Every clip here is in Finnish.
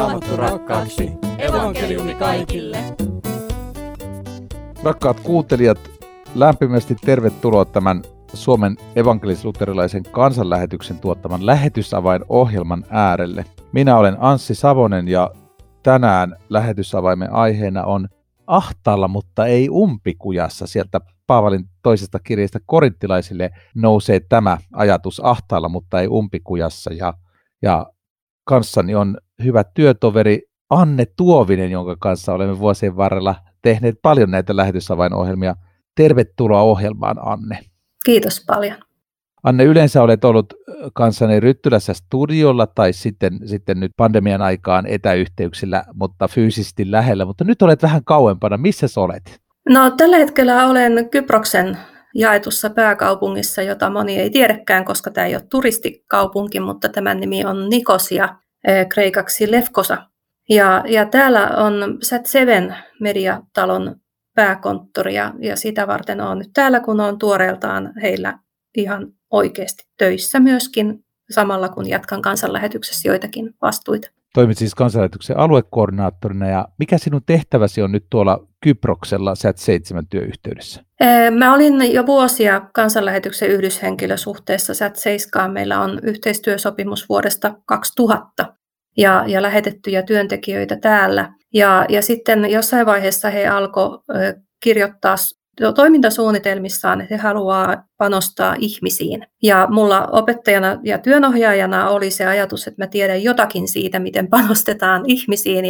raamattu rakkaaksi. Evankeliumi kaikille. Rakkaat kuuntelijat, lämpimästi tervetuloa tämän Suomen evankelis-luterilaisen kansanlähetyksen tuottaman lähetysavain-ohjelman äärelle. Minä olen Anssi Savonen ja tänään lähetysavaimen aiheena on Ahtaalla, mutta ei umpikujassa. Sieltä Paavalin toisesta kirjeestä korinttilaisille nousee tämä ajatus ahtaalla, mutta ei umpikujassa. Ja kanssani on hyvä työtoveri Anne Tuovinen, jonka kanssa olemme vuosien varrella tehneet paljon näitä lähetysavainohjelmia. Tervetuloa ohjelmaan, Anne. Kiitos paljon. Anne, yleensä olet ollut kanssani Ryttylässä studiolla tai sitten nyt pandemian aikaan etäyhteyksillä, mutta fyysisesti lähellä. Mutta nyt olet vähän kauempana. Missä olet? No, tällä hetkellä olen Kyproksen jaetussa pääkaupungissa, jota moni ei tiedäkään, koska tämä ei ole turistikaupunki, mutta tämän nimi on Nikosia, kreikaksi Lefkosa. Ja täällä on SAT-7 mediatalon pääkonttori ja sitä varten olen nyt täällä, kun olen tuoreeltaan heillä ihan oikeasti töissä myöskin, samalla kun jatkan kansanlähetyksessä joitakin vastuita. Toimit siis kansanlähetyksen aluekoordinaattorina, ja mikä sinun tehtäväsi on nyt tuolla Kyproksella SAT-7 työyhteydessä? Mä olin jo vuosia kansanlähetyksen yhdyshenkilösuhteessa SAT-7. Meillä on yhteistyösopimus vuodesta 2000 ja lähetettyjä työntekijöitä täällä. Ja sitten jossain vaiheessa he alkoivat kirjoittaa toimintasuunnitelmissaan, että he haluaa panostaa ihmisiin. Ja mulla opettajana ja työnohjaajana oli se ajatus, että mä tiedän jotakin siitä, miten panostetaan ihmisiin.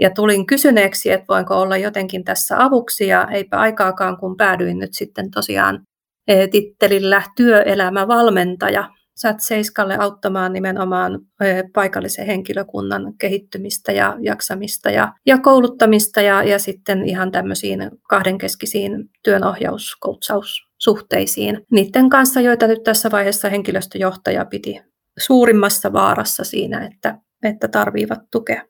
Ja tulin kysyneeksi, että voinko olla jotenkin tässä avuksi, ja eipä aikaakaan, kun päädyin nyt sitten tosiaan tittelillä työelämävalmentaja SAT-7 auttamaan nimenomaan paikallisen henkilökunnan kehittymistä ja jaksamista ja kouluttamista ja sitten ihan tämmöisiin kahdenkeskisiin työnohjaus-koutsaussuhteisiin niiden kanssa, joita nyt tässä vaiheessa henkilöstöjohtaja piti suurimmassa vaarassa siinä, että tarvitsevat tukea.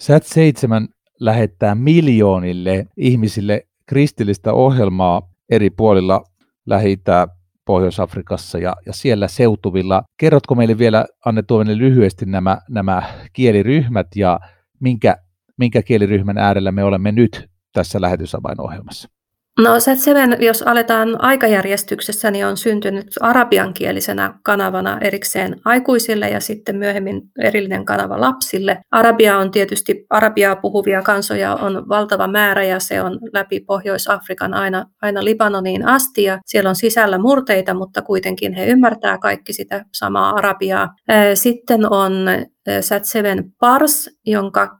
SAT-7 lähettää miljoonille ihmisille kristillistä ohjelmaa eri puolilla Lähi-Itää, Pohjois-Afrikassa ja siellä seutuvilla. Kerrotko meille vielä, Anne Tuovinen, lyhyesti nämä kieliryhmät ja minkä kieliryhmän äärellä me olemme nyt tässä lähetysavainohjelmassa? No, SAT-7, jos aletaan aikajärjestyksessä, niin on syntynyt arabiankielisenä kanavana erikseen aikuisille ja sitten myöhemmin erillinen kanava lapsille. Arabia on tietysti, arabiaa puhuvia kansoja on valtava määrä ja se on läpi Pohjois-Afrikan aina Libanoniin asti ja siellä on sisällä murteita, mutta kuitenkin he ymmärtää kaikki sitä samaa arabiaa. Sitten on SAT-7 pars, jonka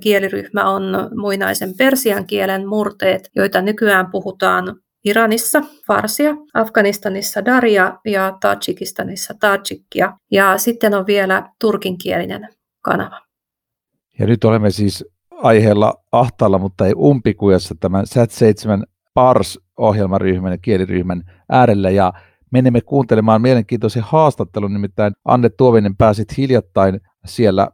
kieliryhmä on muinaisen persian kielen murteet, joita nykyään puhutaan Iranissa farsia, Afganistanissa daria ja Tadžikistanissa tadžikkia. Ja sitten on vielä turkinkielinen kanava. Ja nyt olemme siis aiheella ahtaalla, mutta ei umpikujassa, tämän SAT-7 PARS-ohjelmaryhmän ja kieliryhmän äärellä. Ja menemme kuuntelemaan mielenkiintoisen haastattelun, nimittäin Anne Tuovinen, pääsit hiljattain siellä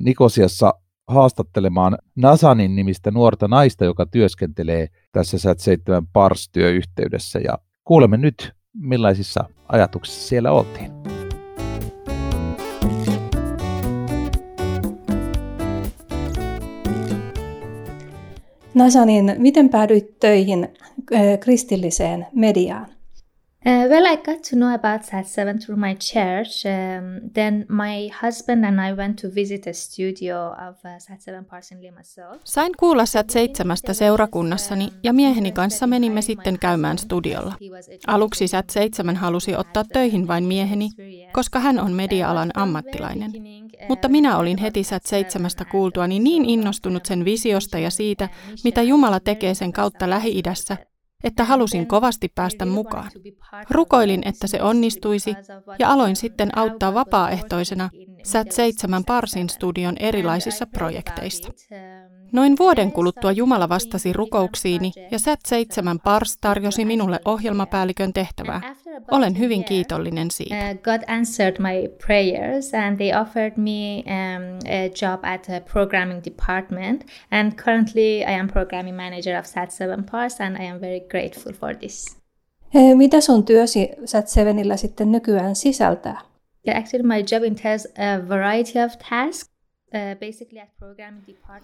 Nikosiassa haastattelemaan Nasanin nimistä nuorta naista, joka työskentelee tässä SAT-7 PARS-työyhteydessä. Ja kuulemme nyt, millaisissa ajatuksissa siellä oltiin. Nasanin, miten päädyit töihin kristilliseen mediaan? Well, I got to know about SAT-7 through my church. Then my husband and I went to visit a studio of SAT-7 Pars in Limassol. Sain kuulla SAT-7:stä seurakunnassani ja mieheni kanssa menimme sitten käymään studiolla. Aluksi SAT-7 halusi ottaa töihin vain mieheni, koska hän on media-alan ammattilainen. Mutta minä olin heti SAT-7:stä kuultuani niin innostunut sen visiosta ja siitä, mitä Jumala tekee sen kautta Lähi-idässä, että halusin kovasti päästä mukaan. Rukoilin, että se onnistuisi, ja aloin sitten auttaa vapaaehtoisena SAT-7 Parsin studion erilaisissa projekteissa. Noin vuoden kuluttua Jumala vastasi rukouksiini, ja SAT-7 Pars tarjosi minulle ohjelmapäällikön tehtävää. Olen hyvin kiitollinen siitä. God answered my prayers and they offered me a job at a programming department and currently I am programming manager of SAT-7 Pars and I am very grateful for this. Mitä sun työsi SAT-7:llä sitten nykyään sisältää? Actually my job entails a variety of tasks.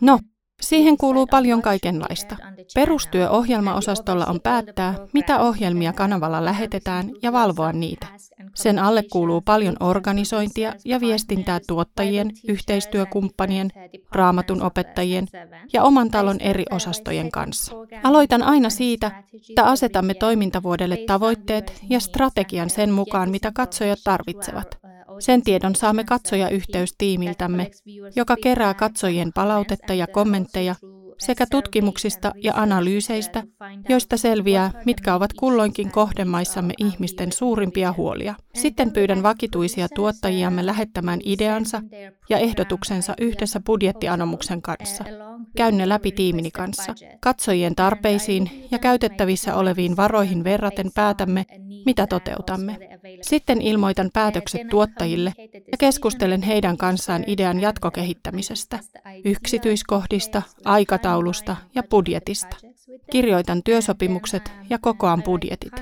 No, siihen kuuluu paljon kaikenlaista. Perustyö ohjelmaosastolla on päättää, mitä ohjelmia kanavalla lähetetään ja valvoa niitä. Sen alle kuuluu paljon organisointia ja viestintää tuottajien, yhteistyökumppanien, raamatun opettajien ja oman talon eri osastojen kanssa. Aloitan aina siitä, että asetamme toimintavuodelle tavoitteet ja strategian sen mukaan, mitä katsojat tarvitsevat. Sen tiedon saamme katsojayhteystiimiltämme, joka kerää katsojien palautetta ja kommentteja sekä tutkimuksista ja analyyseistä, joista selviää, mitkä ovat kulloinkin kohdemaissamme ihmisten suurimpia huolia. Sitten pyydän vakituisia tuottajiamme lähettämään ideansa ja ehdotuksensa yhdessä budjettianomuksen kanssa. Käyn ne läpi tiimini kanssa. Katsojien tarpeisiin ja käytettävissä oleviin varoihin verraten päätämme, mitä toteutamme. Sitten ilmoitan päätökset tuottajille ja keskustelen heidän kanssaan idean jatkokehittämisestä, yksityiskohdista, aikataulusta ja budjetista. Kirjoitan työsopimukset ja kokoan budjetit.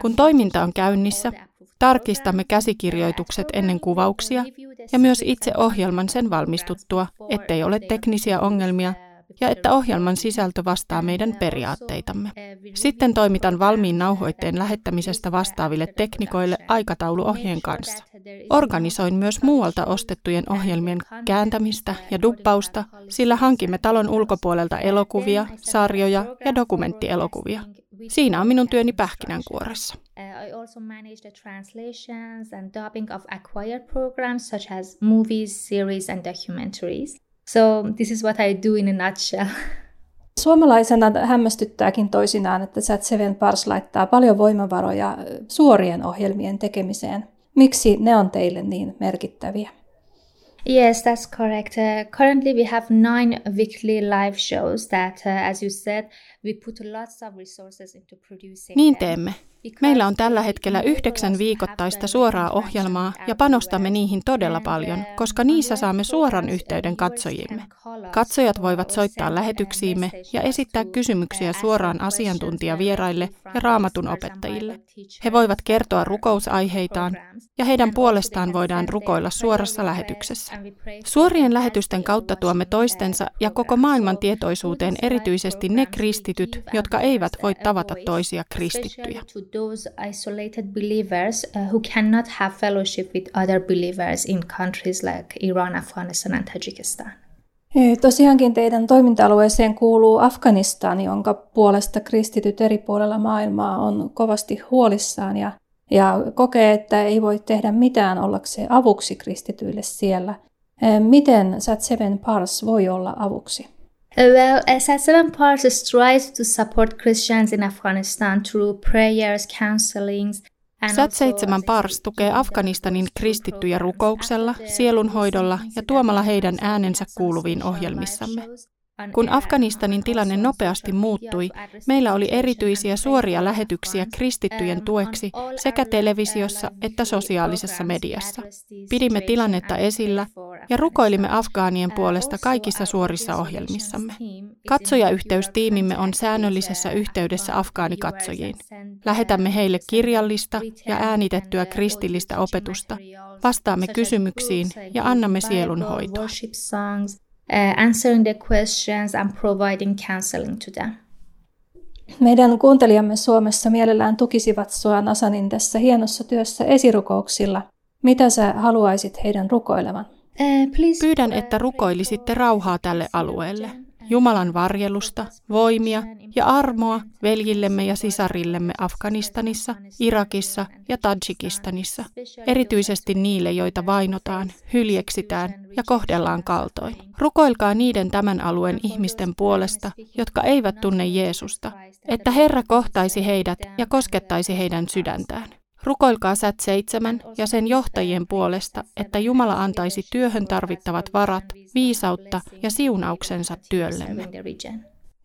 Kun toiminta on käynnissä, tarkistamme käsikirjoitukset ennen kuvauksia ja myös itse ohjelman sen valmistuttua, ettei ole teknisiä ongelmia ja että ohjelman sisältö vastaa meidän periaatteitamme. Sitten toimitan valmiin nauhoitteen lähettämisestä vastaaville teknikoille aikatauluohjeen kanssa. Organisoin myös muualta ostettujen ohjelmien kääntämistä ja dubbausta, sillä hankimme talon ulkopuolelta elokuvia, sarjoja ja dokumenttielokuvia. Siinä on minun työni pähkinänkuoressa. I also manage the translations and dubbing of acquired programs such as movies, series and documentaries. So this is what I do in a nutshell. Suomalaisena hämmästyttääkin toisinaan, että SAT-7 Pars laittaa paljon voimavaroja suorien ohjelmien tekemiseen. Miksi ne on teille niin merkittäviä? Yes, that's correct. Currently we have 9 weekly live shows that, as you said, we put lots of resources into producing. Niin teemme. Meillä on tällä hetkellä 9 viikoittaista suoraa ohjelmaa ja panostamme niihin todella paljon, koska niissä saamme suoran yhteyden katsojiimme. Katsojat voivat soittaa lähetyksiimme ja esittää kysymyksiä suoraan asiantuntijavieraille ja raamatun opettajille. He voivat kertoa rukousaiheitaan ja heidän puolestaan voidaan rukoilla suorassa lähetyksessä. Suorien lähetysten kautta tuomme toistensa ja koko maailman tietoisuuteen erityisesti ne kristityt, jotka eivät voi tavata toisia kristittyjä. Those isolated believers who cannot have fellowship with other believers in countries like Iran, Afghanistan and Tajikistan. Tosiaankin teidän toiminta-alueeseen kuuluu Afganistan, jonka puolesta kristityt eri puolella maailmaa on kovasti huolissaan ja kokee, että ei voi tehdä mitään ollakseen avuksi kristityille siellä. Miten SAT-7 Pars voi olla avuksi? Well, SAT-7 Pars strives to support Christians in Afghanistan through prayers, counselings. SAT-7 Pars tukee Afganistanin kristittyjä rukouksella, sielunhoidolla ja tuomalla heidän äänensä kuuluviin ohjelmissamme. Kun Afganistanin tilanne nopeasti muuttui, meillä oli erityisiä suoria lähetyksiä kristittyjen tueksi sekä televisiossa että sosiaalisessa mediassa. Pidimme tilannetta esillä ja rukoilimme afgaanien puolesta kaikissa suorissa ohjelmissamme. Katsojayhteystiimimme on säännöllisessä yhteydessä afgaanikatsojiin. Lähetämme heille kirjallista ja äänitettyä kristillistä opetusta, vastaamme kysymyksiin ja annamme sielunhoitoa. Answering the questions and providing counseling to them. Meidän kuuntelijamme Suomessa mielellään tukisivat sua, Nasanin, tässä hienossa työssä esirukouksilla. Mitä sä haluaisit heidän rukoilevan? Pyydän, että rukoilisitte rauhaa tälle alueelle, Jumalan varjelusta, voimia ja armoa veljillemme ja sisarillemme Afganistanissa, Irakissa ja Tadžikistanissa, erityisesti niille, joita vainotaan, hyljeksitään ja kohdellaan kaltoin. Rukoilkaa niiden tämän alueen ihmisten puolesta, jotka eivät tunne Jeesusta, että Herra kohtaisi heidät ja koskettaisi heidän sydäntään. Rukoilkaa SAT-7 ja sen johtajien puolesta, että Jumala antaisi työhön tarvittavat varat, viisautta ja siunauksensa työllemme.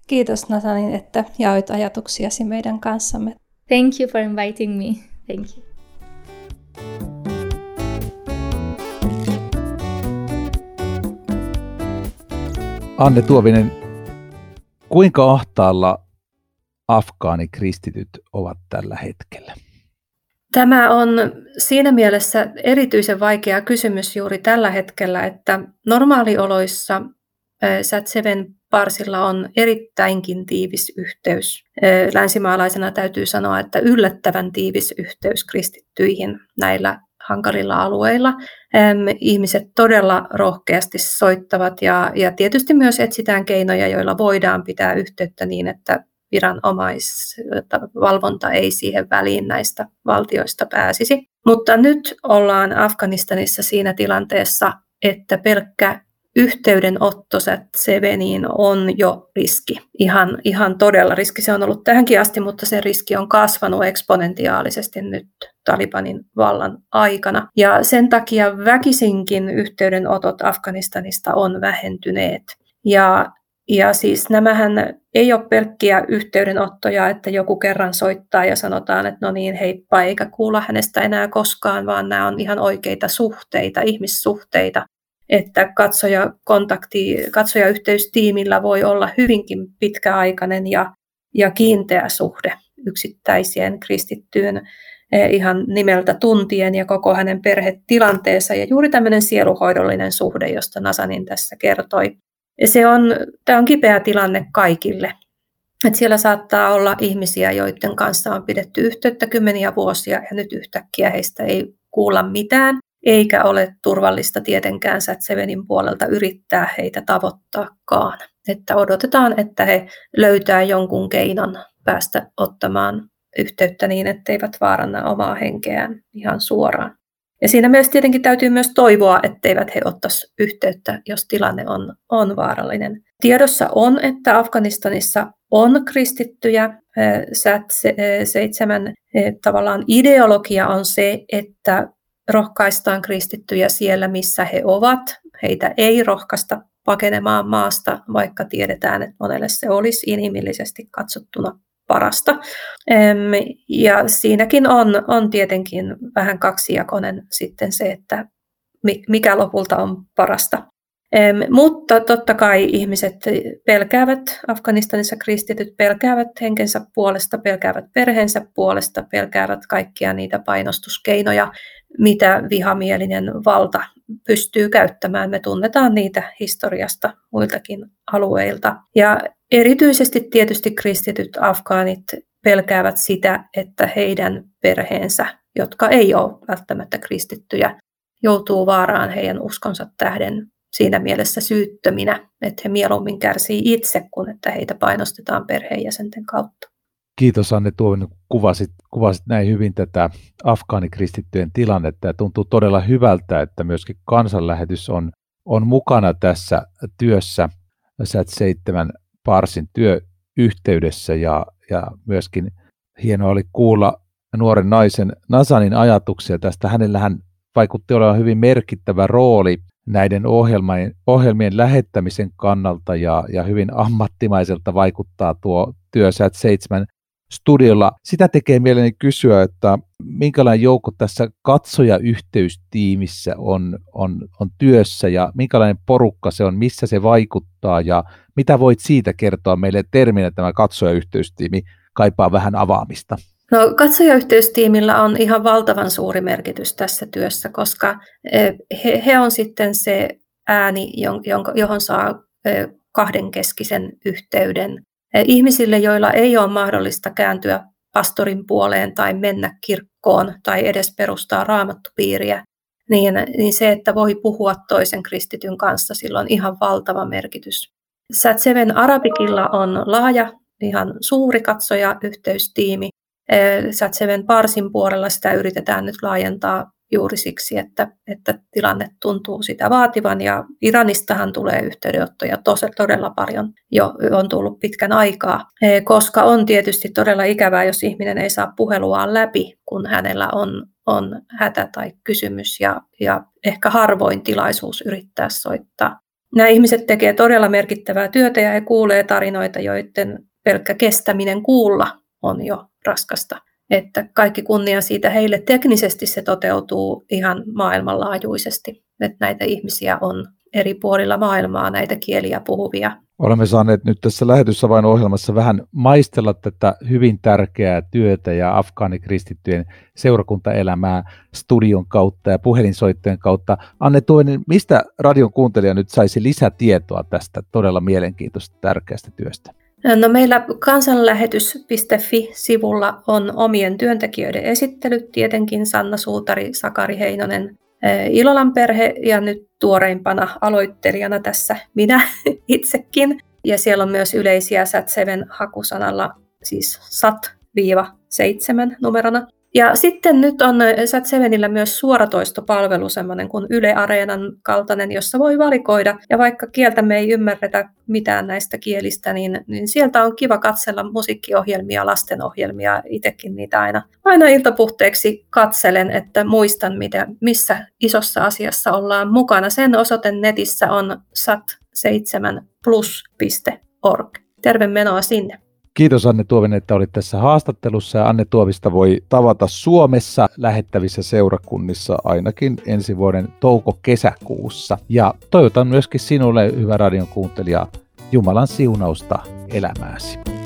Kiitos, Nasani, että jaoit ajatuksiasi meidän kanssamme. Thank you for inviting me. Thank you. Anne Tuovinen, kuinka ahtaalla afgaani kristityt ovat tällä hetkellä? Tämä on siinä mielessä erityisen vaikea kysymys juuri tällä hetkellä, että normaalioloissa SAT-7 parsilla on erittäinkin tiivis yhteys. Länsimaalaisena täytyy sanoa, että yllättävän tiivis yhteys kristittyihin näillä hankalilla alueilla. Ihmiset todella rohkeasti soittavat ja tietysti myös etsitään keinoja, joilla voidaan pitää yhteyttä niin, että viranomaisvalvonta ei siihen väliin näistä valtioista pääsisi. Mutta nyt ollaan Afganistanissa siinä tilanteessa, että pelkkä yhteydenotto SAT-7:iin on jo riski. Ihan todella riski. Se on ollut tähänkin asti, mutta sen riski on kasvanut eksponentiaalisesti nyt Talibanin vallan aikana. Ja sen takia väkisinkin yhteydenotot Afganistanista on vähentyneet. Ja siis nämähän ei ole pelkkiä yhteydenottoja, että joku kerran soittaa ja sanotaan, että no niin, heippa, eikä kuulla hänestä enää koskaan, vaan nämä on ihan oikeita suhteita, ihmissuhteita. Että katsojayhteystiimillä voi olla hyvinkin pitkäaikainen ja kiinteä suhde yksittäiseen kristittyyn ihan nimeltä tuntien ja koko hänen perhetilanteensa. Ja juuri tämmöinen sieluhoidollinen suhde, josta Nasanin tässä kertoi. Tämä on kipeä tilanne kaikille. Et siellä saattaa olla ihmisiä, joiden kanssa on pidetty yhteyttä kymmeniä vuosia ja nyt yhtäkkiä heistä ei kuulla mitään. Eikä ole turvallista tietenkään SAT-7:in puolelta yrittää heitä tavoittaakaan. Että odotetaan, että he löytää jonkun keinon päästä ottamaan yhteyttä niin, etteivät vaaranna omaa henkeään ihan suoraan. Ja siinä mielessä tietenkin täytyy myös toivoa, etteivät he ottaisi yhteyttä, jos tilanne on vaarallinen. Tiedossa on, että Afganistanissa on kristittyjä. SAT-7 tavallaan ideologia on se, että rohkaistaan kristittyjä siellä, missä he ovat. Heitä ei rohkaista pakenemaan maasta, vaikka tiedetään, että monelle se olisi inhimillisesti katsottuna parasta. Ja siinäkin on tietenkin vähän kaksijakoinen sitten se, että mikä lopulta on parasta. Mutta totta kai ihmiset pelkäävät, Afganistanissa kristityt pelkäävät henkensä puolesta, pelkäävät perheensä puolesta, pelkäävät kaikkia niitä painostuskeinoja, mitä vihamielinen valta pystyy käyttämään. Me tunnetaan niitä historiasta muiltakin alueilta. Ja erityisesti tietysti kristityt afgaanit pelkäävät sitä, että heidän perheensä, jotka ei ole välttämättä kristittyjä, joutuu vaaraan heidän uskonsa tähden. Siinä mielessä syyttöminä, että he mieluummin kärsii itse, kun että heitä painostetaan perheenjäsenten kautta. Kiitos Anne Tuovinen, kun kuvasit näin hyvin tätä afgaanikristittyjen tilannetta. Ja tuntuu todella hyvältä, että myöskin Kansanlähetys on mukana tässä työssä SAT-7 parsin työyhteydessä. Ja myöskin hienoa oli kuulla nuoren naisen Nasanin ajatuksia tästä. Hänellähän vaikutti olevan hyvin merkittävä rooli näiden ohjelmien lähettämisen kannalta ja hyvin ammattimaiselta vaikuttaa tuo työ SAT-7 studiolla. Sitä tekee mieleni kysyä, että minkälainen joukko tässä katsojayhteystiimissä on työssä ja minkälainen porukka se on, missä se vaikuttaa ja mitä voit siitä kertoa meille terminä, tämä katsojayhteystiimi kaipaa vähän avaamista. No, katsojayhteystiimillä on ihan valtavan suuri merkitys tässä työssä, koska he on sitten se ääni, johon saa kahdenkeskisen yhteyden. Ihmisille, joilla ei ole mahdollista kääntyä pastorin puoleen tai mennä kirkkoon tai edes perustaa raamattupiiriä, niin se, että voi puhua toisen kristityn kanssa, sillä on ihan valtava merkitys. SAT-7 Arabicilla on laaja, ihan suuri katsojayhteystiimi. SAT-7 parsin puolella sitä yritetään nyt laajentaa juuri siksi, että tilanne tuntuu sitä vaativan. Ja Iranistahan tulee yhteydenottoja todella paljon, jo on tullut pitkän aikaa, koska on tietysti todella ikävää, jos ihminen ei saa puheluaan läpi, kun hänellä on hätä tai kysymys ja ehkä harvoin tilaisuus yrittää soittaa. Nämä ihmiset tekevät todella merkittävää työtä ja he kuulee tarinoita, joiden pelkkä kestäminen kuulla on jo raskasta. Että kaikki kunnia siitä heille, teknisesti se toteutuu ihan maailmanlaajuisesti, että näitä ihmisiä on eri puolilla maailmaa näitä kieliä puhuvia. Olemme saaneet nyt tässä lähetyssä vain ohjelmassa vähän maistella tätä hyvin tärkeää työtä ja afgaanikristittyjen seurakuntaelämää studion kautta ja puhelinsoitteen kautta. Anne Tuovinen, mistä radion kuuntelija nyt saisi lisätietoa tästä todella mielenkiintoisesta tärkeästä työstä? No, meillä kansanlähetys.fi-sivulla on omien työntekijöiden esittelyt, tietenkin Sanna Suutari, Sakari Heinonen, Ilolan perhe ja nyt tuoreimpana aloittelijana tässä minä itsekin. Ja siellä on myös yleisiä SAT-7 hakusanalla, siis SAT-7 numerona. Ja sitten nyt on SAT-7:illä myös suoratoistopalvelu, semmoinen kuin Yle Areenan kaltainen, jossa voi valikoida. Ja vaikka kieltä me ei ymmärretä mitään näistä kielistä, niin sieltä on kiva katsella musiikkiohjelmia, lastenohjelmia. Itsekin niitä aina iltapuhteeksi katselen, että muistan, missä isossa asiassa ollaan mukana. Sen osoite netissä on sat7plus.org. Terve menoa sinne. Kiitos Anne Tuovinen, että olit tässä haastattelussa, ja Anne Tuovista voi tavata Suomessa lähettävissä seurakunnissa ainakin ensi vuoden touko-kesäkuussa. Ja toivotan myöskin sinulle, hyvä radion kuuntelija, Jumalan siunausta elämääsi.